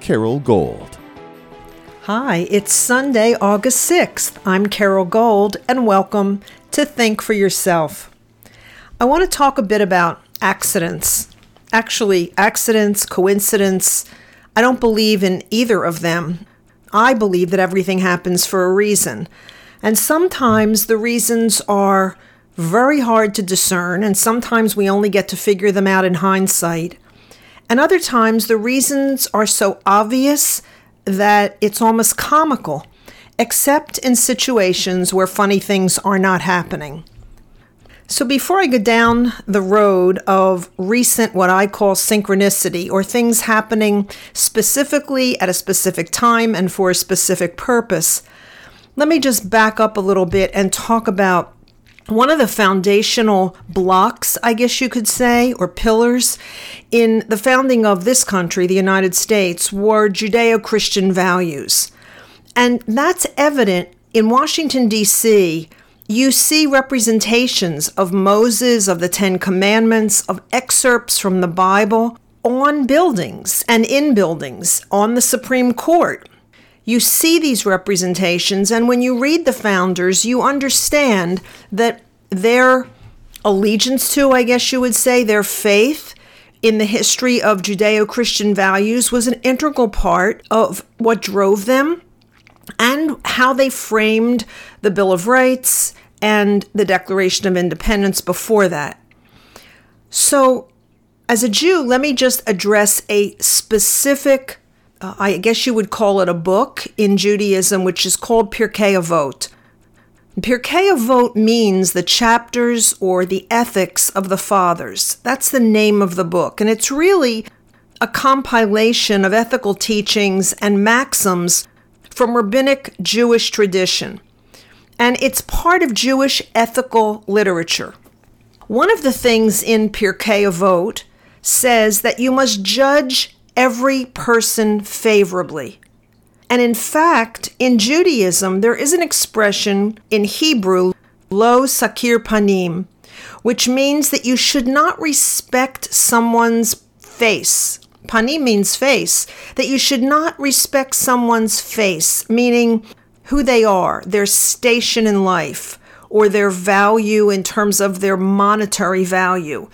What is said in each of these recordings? Carol Gold. Hi, it's Sunday, August 6th. I'm Carol Gold, and welcome to Think for Yourself. I want to talk a bit about accidents. Actually, accidents, coincidence, I don't believe in either of them. I believe that everything happens for a reason. And sometimes the reasons are very hard to discern, and sometimes we only get to figure them out in hindsight. And other times, the reasons are so obvious that it's almost comical, except in situations where funny things are not happening. So before I go down the road of recent, what I call synchronicity, or things happening specifically at a specific time and for a specific purpose, let me just back up a little bit and talk about one of the foundational blocks, I guess you could say, or pillars in the founding of this country, the United States, were Judeo-Christian values. And that's evident in Washington, D.C. You see representations of Moses, of the Ten Commandments, of excerpts from the Bible on buildings and in buildings, on the Supreme Court. You see these representations, and when you read the founders, you understand that their allegiance to, I guess you would say, their faith in the history of Judeo-Christian values was an integral part of what drove them and how they framed the Bill of Rights and the Declaration of Independence before that. So, as a Jew, let me just address a specific, I guess you would call it a book in Judaism, which is called Pirkei Avot. Pirkei Avot means the chapters or the ethics of the fathers. That's the name of the book. And it's really a compilation of ethical teachings and maxims from rabbinic Jewish tradition. And it's part of Jewish ethical literature. One of the things in Pirkei Avot says that you must judge every person favorably. And in fact, in Judaism, there is an expression in Hebrew, lo sakir panim, which means that you should not respect someone's face. Panim means face. That you should not respect someone's face, meaning who they are, their station in life, or their value in terms of their monetary value.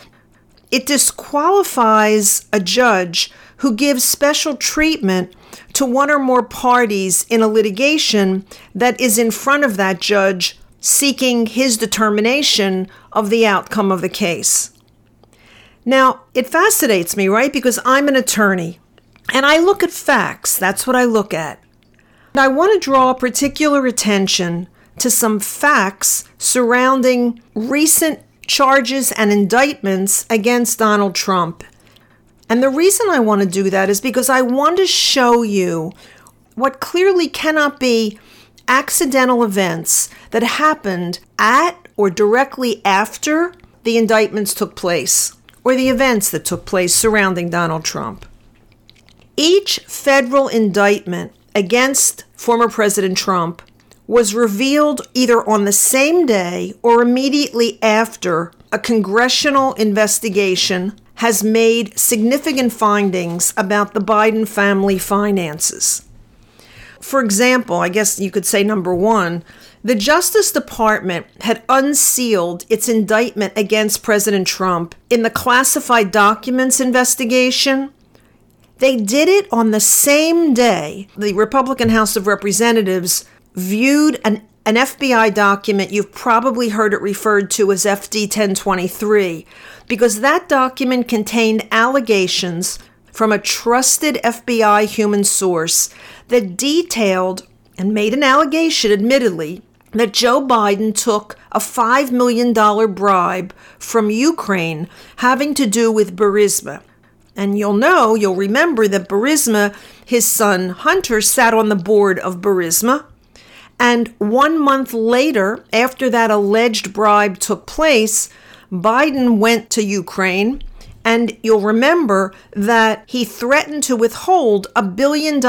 It disqualifies a judge who gives special treatment to one or more parties in a litigation that is in front of that judge seeking his determination of the outcome of the case. Now, it fascinates me, right? Because I'm an attorney and I look at facts. That's what I look at. And I want to draw particular attention to some facts surrounding recent charges and indictments against Donald Trump. And the reason I want to do that is because I want to show you what clearly cannot be accidental events that happened at or directly after the indictments took place or the events that took place surrounding Donald Trump. Each federal indictment against former President Trump was revealed either on the same day or immediately after a congressional investigation has made significant findings about the Biden family finances. For example, I guess you could say number one, the Justice Department had unsealed its indictment against President Trump in the classified documents investigation. They did it on the same day the Republican House of Representatives viewed an FBI document. You've probably heard it referred to as FD-1023, because that document contained allegations from a trusted FBI human source that detailed and made an allegation, admittedly, that Joe Biden took a $5 million bribe from Ukraine having to do with Burisma. And you'll remember that Burisma His son Hunter sat on the board of Burisma, and 1 month later, after that alleged bribe took place, Biden went to Ukraine, and you'll remember that he threatened to withhold $1 billion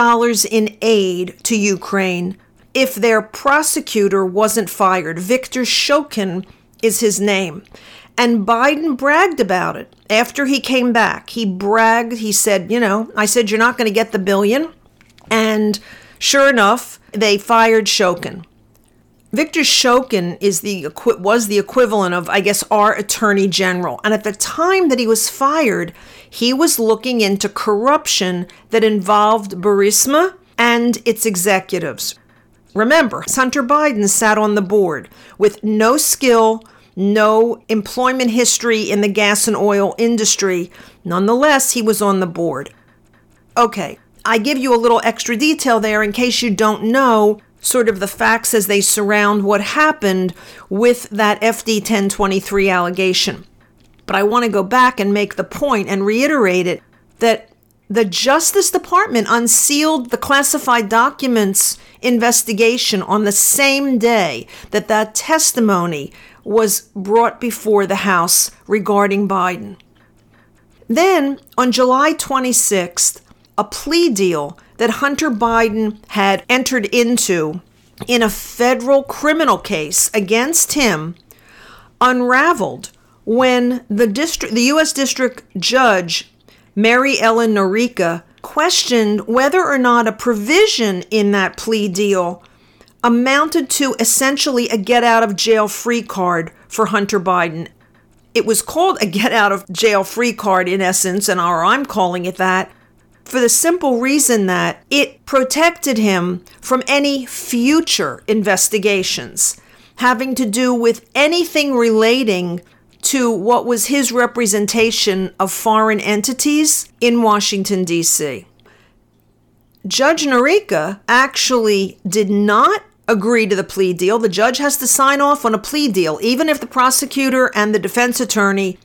in aid to Ukraine if their prosecutor wasn't fired. Viktor Shokin is his name. And Biden bragged about it after he came back. He bragged. He said, you know, I said, you're not going to get the $1 billion. And sure enough, they fired Shokin. Viktor Shokin was the equivalent of, I guess, our attorney general. And at the time that he was fired, he was looking into corruption that involved Burisma and its executives. Remember, Hunter Biden sat on the board with no skill, no employment history in the gas and oil industry. Nonetheless, he was on the board. Okay, I give you a little extra detail there in case you don't know sort of the facts as they surround what happened with that FD-1023 allegation. But I want to go back and make the point and reiterate it that the Justice Department unsealed the classified documents investigation on the same day that that testimony was brought before the House regarding Biden. Then, on July 26th, a plea deal that Hunter Biden had entered into in a federal criminal case against him unraveled when the U.S. District Judge Maryellen Noreika questioned whether or not a provision in that plea deal amounted to essentially a get-out-of-jail-free card for Hunter Biden. It was called a get-out-of-jail-free card in essence, and I'm calling it that, for the simple reason that it protected him from any future investigations having to do with anything relating to what was his representation of foreign entities in Washington, D.C. Judge Noreika actually did not agree to the plea deal. The judge has to sign off on a plea deal. Even if the prosecutor and the defense attorney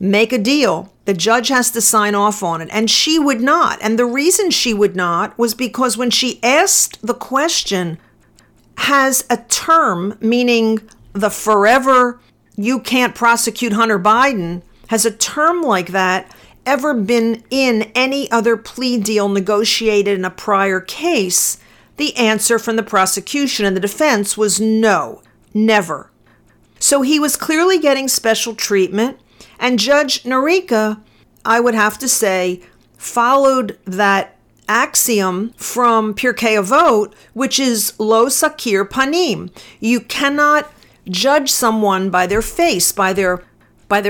make a deal, the judge has to sign off on it. And she would not. And the reason she would not was because when she asked the question, has a term, meaning the forever you can't prosecute Hunter Biden, has a term like that ever been in any other plea deal negotiated in a prior case, the answer from the prosecution and the defense was no, never. So he was clearly getting special treatment, and Judge Noreika, I would have to say, followed that axiom from Pirkei Avot, which is lo sakir panim. You cannot judge someone by their face, by their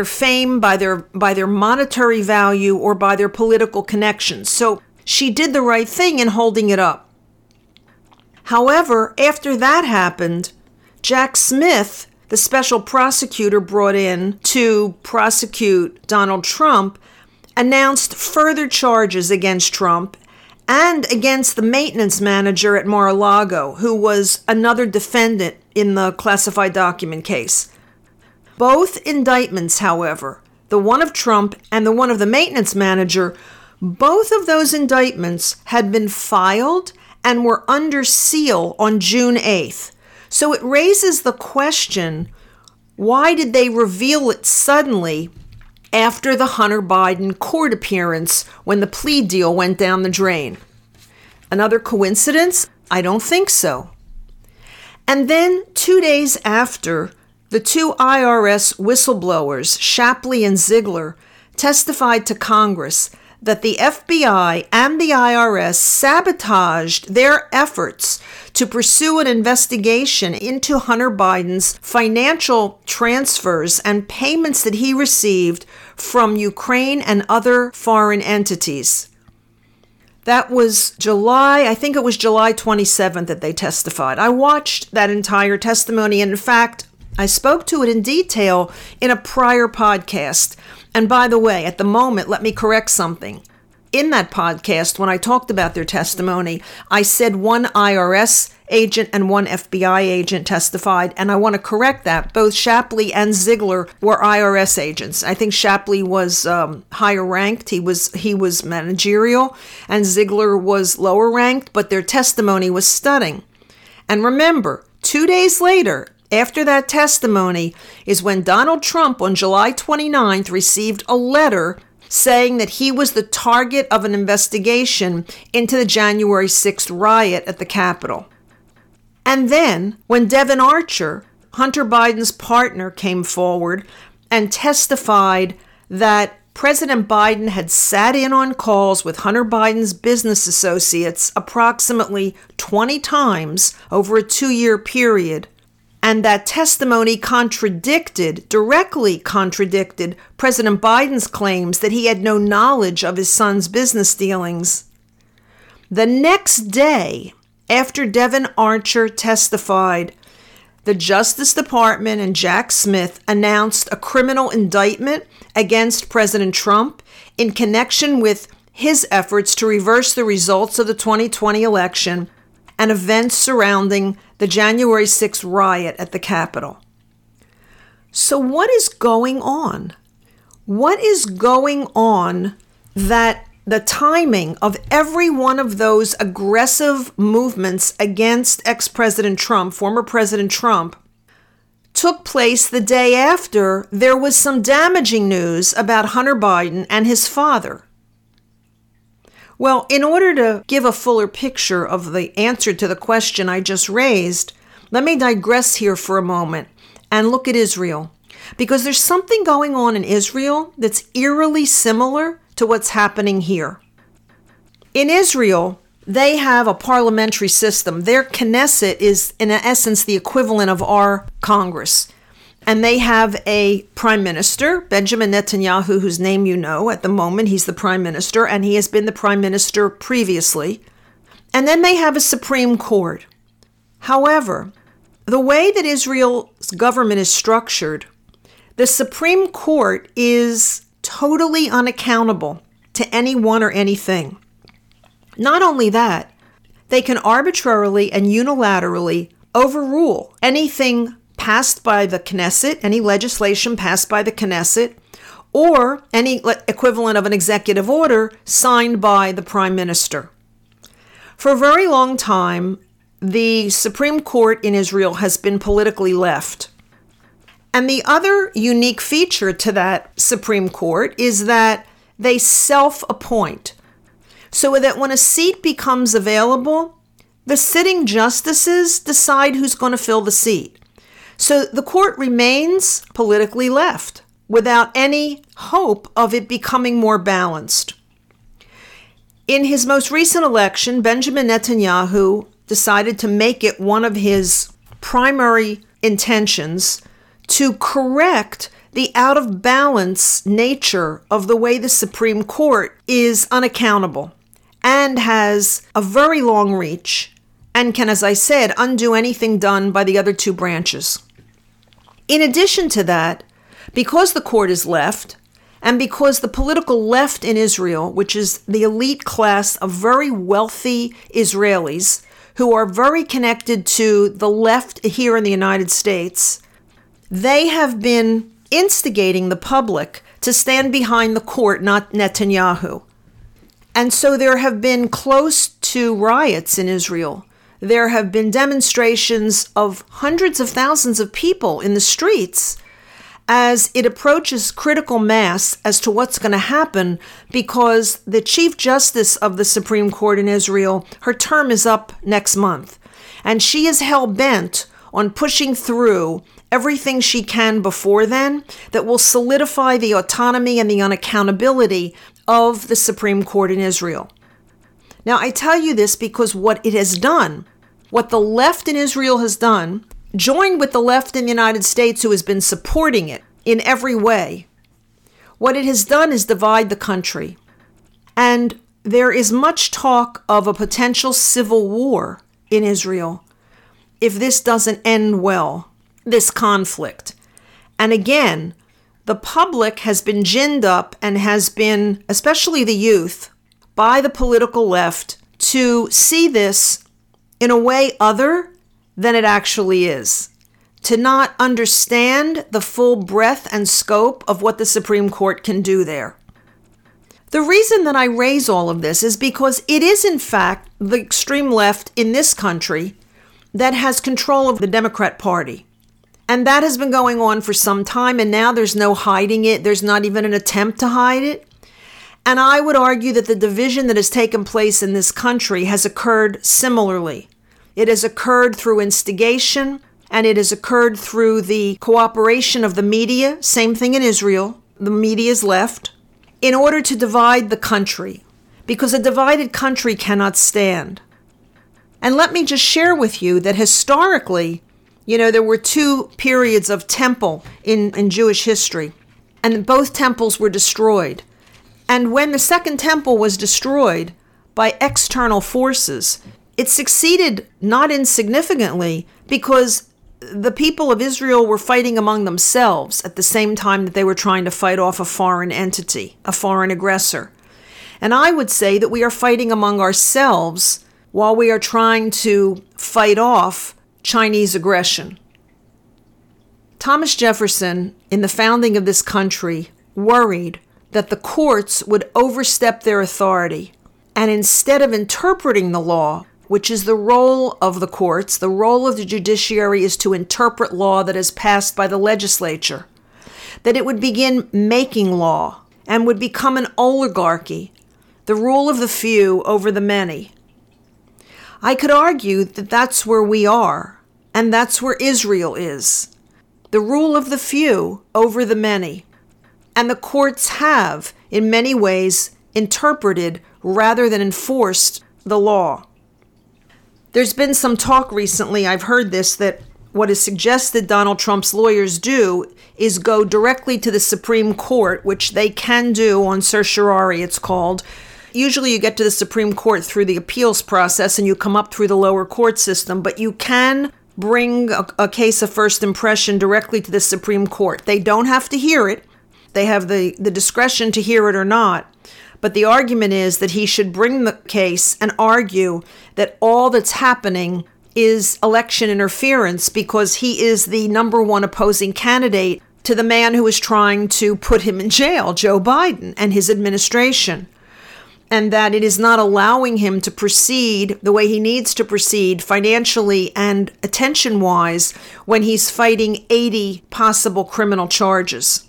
fame, by their monetary value, or by their political connections. So she did the right thing in holding it up. However, after that happened, Jack Smith, the special prosecutor brought in to prosecute Donald Trump, announced further charges against Trump and against the maintenance manager at Mar-a-Lago, who was another defendant in the classified document case. Both indictments, however, the one of Trump and the one of the maintenance manager, both of those indictments had been filed and were under seal on June 8th. So it raises the question, why did they reveal it suddenly after the Hunter Biden court appearance when the plea deal went down the drain? Another coincidence? I don't think so. And then 2 days after, the two IRS whistleblowers, Shapley and Ziegler, testified to Congress that the FBI and the IRS sabotaged their efforts to pursue an investigation into Hunter Biden's financial transfers and payments that he received from Ukraine and other foreign entities. That was July 27th that they testified. I watched that entire testimony, and in fact, I spoke to it in detail in a prior podcast. And by the way, at the moment, let me correct something. in that podcast, when I talked about their testimony, I said one IRS agent and one FBI agent testified, and I want to correct that. Both Shapley and Ziegler were IRS agents. I think Shapley was higher ranked. He was managerial, and Ziegler was lower ranked, but their testimony was stunning. And remember, 2 days later, after that testimony, is when Donald Trump on July 29th received a letter saying that he was the target of an investigation into the January 6th riot at the Capitol. And then when Devin Archer, Hunter Biden's partner, came forward and testified that President Biden had sat in on calls with Hunter Biden's business associates approximately 20 times over a 2-year period, and that testimony directly contradicted President Biden's claims that he had no knowledge of his son's business dealings. The next day, after Devin Archer testified, the Justice Department and Jack Smith announced a criminal indictment against President Trump in connection with his efforts to reverse the results of the 2020 election and events surrounding the January 6th riot at the Capitol. So what is going on? What is going on that the timing of every one of those aggressive movements against ex-President Trump, former President Trump, took place the day after there was some damaging news about Hunter Biden and his father? Well, in order to give a fuller picture of the answer to the question I just raised, let me digress here for a moment and look at Israel, because there's something going on in Israel that's eerily similar to what's happening here. In Israel, they have a parliamentary system. Their Knesset is, in essence, the equivalent of our Congress. And they have a prime minister, Benjamin Netanyahu, whose name you know at the moment. He's the prime minister, and he has been the prime minister previously. And then they have a Supreme Court. However, the way that Israel's government is structured, the Supreme Court is totally unaccountable to anyone or anything. Not only that, they can arbitrarily and unilaterally overrule anything passed by the Knesset, any legislation passed by the Knesset, or any equivalent of an executive order signed by the prime minister. For a very long time, the Supreme Court in Israel has been politically left. And the other unique feature to that Supreme Court is that they self-appoint, so that when a seat becomes available, the sitting justices decide who's going to fill the seat. So the court remains politically left without any hope of it becoming more balanced. In his most recent election, Benjamin Netanyahu decided to make it one of his primary intentions to correct the out-of-balance nature of the way the Supreme Court is unaccountable and has a very long reach and can, as I said, undo anything done by the other two branches. In addition to that, because the court is left, and because the political left in Israel, which is the elite class of very wealthy Israelis who are very connected to the left here in the United States, they have been instigating the public to stand behind the court, not Netanyahu. And so there have been close to riots in Israel. There have been demonstrations of hundreds of thousands of people in the streets as it approaches critical mass as to what's going to happen, because the Chief Justice of the Supreme Court in Israel, her term is up next month, and she is hell-bent on pushing through everything she can before then that will solidify the autonomy and the unaccountability of the Supreme Court in Israel. Now, I tell you this because what it has done, what the left in Israel has done, joined with the left in the United States who has been supporting it in every way, what it has done is divide the country. And there is much talk of a potential civil war in Israel if this doesn't end well, this conflict. And again, the public has been ginned up and has been, especially the youth, by the political left to see this in a way other than it actually is, to not understand the full breadth and scope of what the Supreme Court can do there. The reason that I raise all of this is because it is, in fact, the extreme left in this country that has control of the Democrat Party. And that has been going on for some time, and now there's no hiding it. There's not even an attempt to hide it. And I would argue that the division that has taken place in this country has occurred similarly. It has occurred through instigation, and it has occurred through the cooperation of the media. Same thing in Israel. The media is left in order to divide the country, because a divided country cannot stand. And let me just share with you that historically, there were two periods of temple in Jewish history, and both temples were destroyed. And when the Second Temple was destroyed by external forces, it succeeded not insignificantly, because the people of Israel were fighting among themselves at the same time that they were trying to fight off a foreign entity, a foreign aggressor. And I would say that we are fighting among ourselves while we are trying to fight off Chinese aggression. Thomas Jefferson, in the founding of this country, worried that the courts would overstep their authority. And instead of interpreting the law, which is the role of the courts, the role of the judiciary is to interpret law that is passed by the legislature, that it would begin making law and would become an oligarchy, the rule of the few over the many. I could argue that that's where we are, and that's where Israel is, the rule of the few over the many. And the courts have, in many ways, interpreted rather than enforced the law. There's been some talk recently, I've heard this, that what is suggested Donald Trump's lawyers do is go directly to the Supreme Court, which they can do on certiorari, it's called. Usually you get to the Supreme Court through the appeals process and you come up through the lower court system, but you can bring a case of first impression directly to the Supreme Court. They don't have to hear it. They have the discretion to hear it or not. But the argument is that he should bring the case and argue that all that's happening is election interference, because he is the number one opposing candidate to the man who is trying to put him in jail, Joe Biden and his administration, and that it is not allowing him to proceed the way he needs to proceed financially and attention-wise when he's fighting 80 possible criminal charges.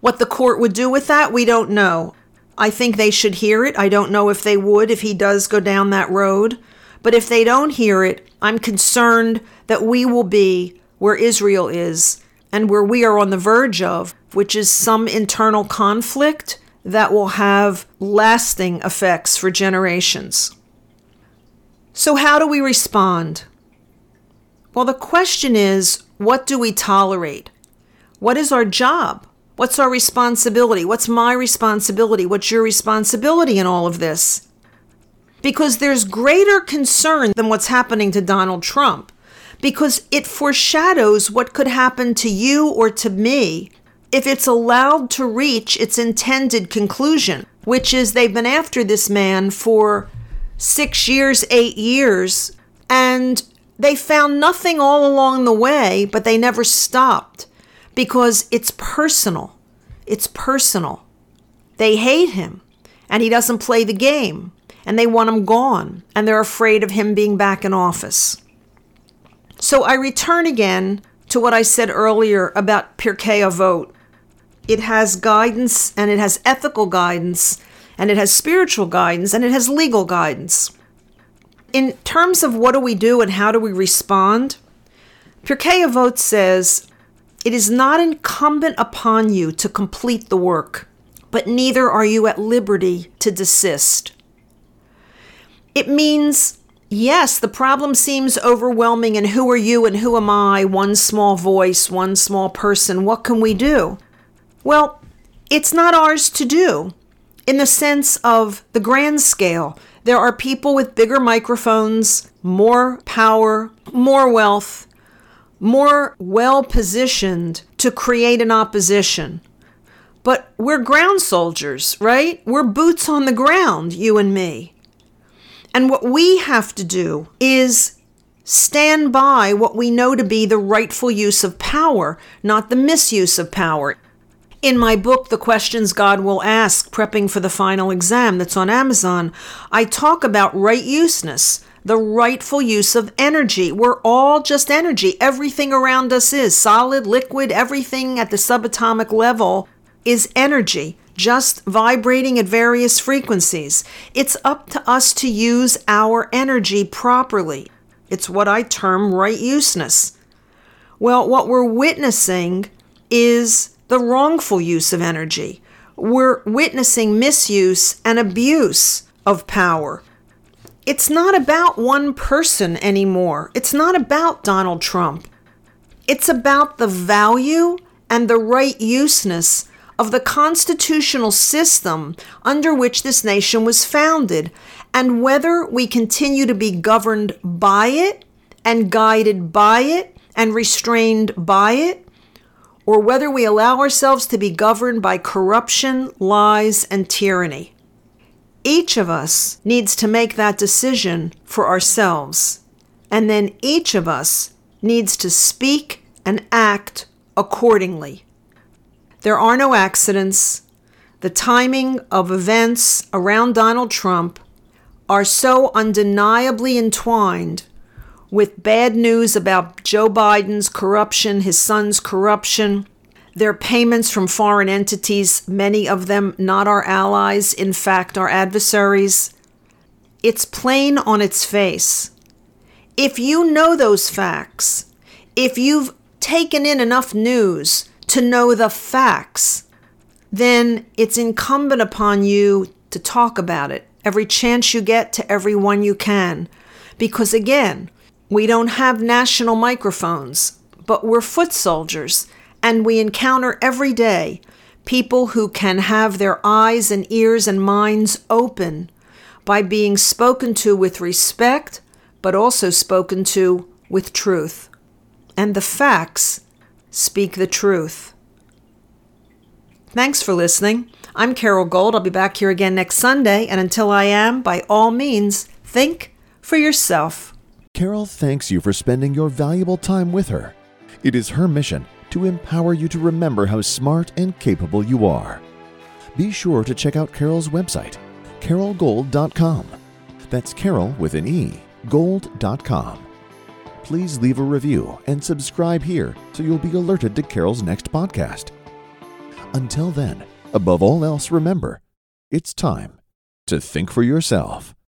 What the court would do with that, we don't know. I think they should hear it. I don't know if they would if he does go down that road. But if they don't hear it, I'm concerned that we will be where Israel is and where we are on the verge of, which is some internal conflict that will have lasting effects for generations. So how do we respond? Well, the question is, what do we tolerate? What is our job? What's our responsibility? What's my responsibility? What's your responsibility in all of this? Because there's greater concern than what's happening to Donald Trump, because it foreshadows what could happen to you or to me if it's allowed to reach its intended conclusion, which is they've been after this man for 6 years, 8 years, and they found nothing all along the way, but they never stopped. Because it's personal. It's personal. They hate him, and he doesn't play the game, and they want him gone, and they're afraid of him being back in office. So I return again to what I said earlier about Pirkei Avot. It has guidance, and it has ethical guidance, and it has spiritual guidance, and it has legal guidance. In terms of what do we do and how do we respond, Pirkei Avot says, "It is not incumbent upon you to complete the work, but neither are you at liberty to desist." It means, yes, the problem seems overwhelming, and who are you and who am I? One small voice, one small person. What can we do? Well, it's not ours to do in the sense of the grand scale. There are people with bigger microphones, more power, more wealth, more well-positioned to create an opposition. But we're ground soldiers, right? We're boots on the ground, you and me. And what we have to do is stand by what we know to be the rightful use of power, not the misuse of power. In my book, The Questions God Will Ask, Prepping for the Final Exam, that's on Amazon, I talk about right useness, the rightful use of energy. We're all just energy. Everything around us is solid, liquid, everything at the subatomic level is energy, just vibrating at various frequencies. It's up to us to use our energy properly. It's what I term right useness. Well, what we're witnessing is the wrongful use of energy. We're witnessing misuse and abuse of power. It's not about one person anymore. It's not about Donald Trump. It's about the value and the right useness of the constitutional system under which this nation was founded, and whether we continue to be governed by it and guided by it and restrained by it, or whether we allow ourselves to be governed by corruption, lies, and tyranny. Each of us needs to make that decision for ourselves, and then each of us needs to speak and act accordingly. There are no accidents. The timing of events around Donald Trump are so undeniably entwined with bad news about Joe Biden's corruption, his son's corruption, their payments from foreign entities, many of them not our allies, in fact, our adversaries. It's plain on its face. If you know those facts, if you've taken in enough news to know the facts, then it's incumbent upon you to talk about it every chance you get to everyone you can. Because again, we don't have national microphones, but we're foot soldiers, and we encounter every day people who can have their eyes and ears and minds open by being spoken to with respect, but also spoken to with truth. And the facts speak the truth. Thanks for listening. I'm Carol Gold. I'll be back here again next Sunday. And until I am, by all means, think for yourself. Carol thanks you for spending your valuable time with her. It is her mission to empower you to remember how smart and capable you are. Be sure to check out Carol's website, carolgold.com. That's Carol with an E, gold.com. Please leave a review and subscribe here so you'll be alerted to Carol's next podcast. Until then, above all else, remember, it's time to think for yourself.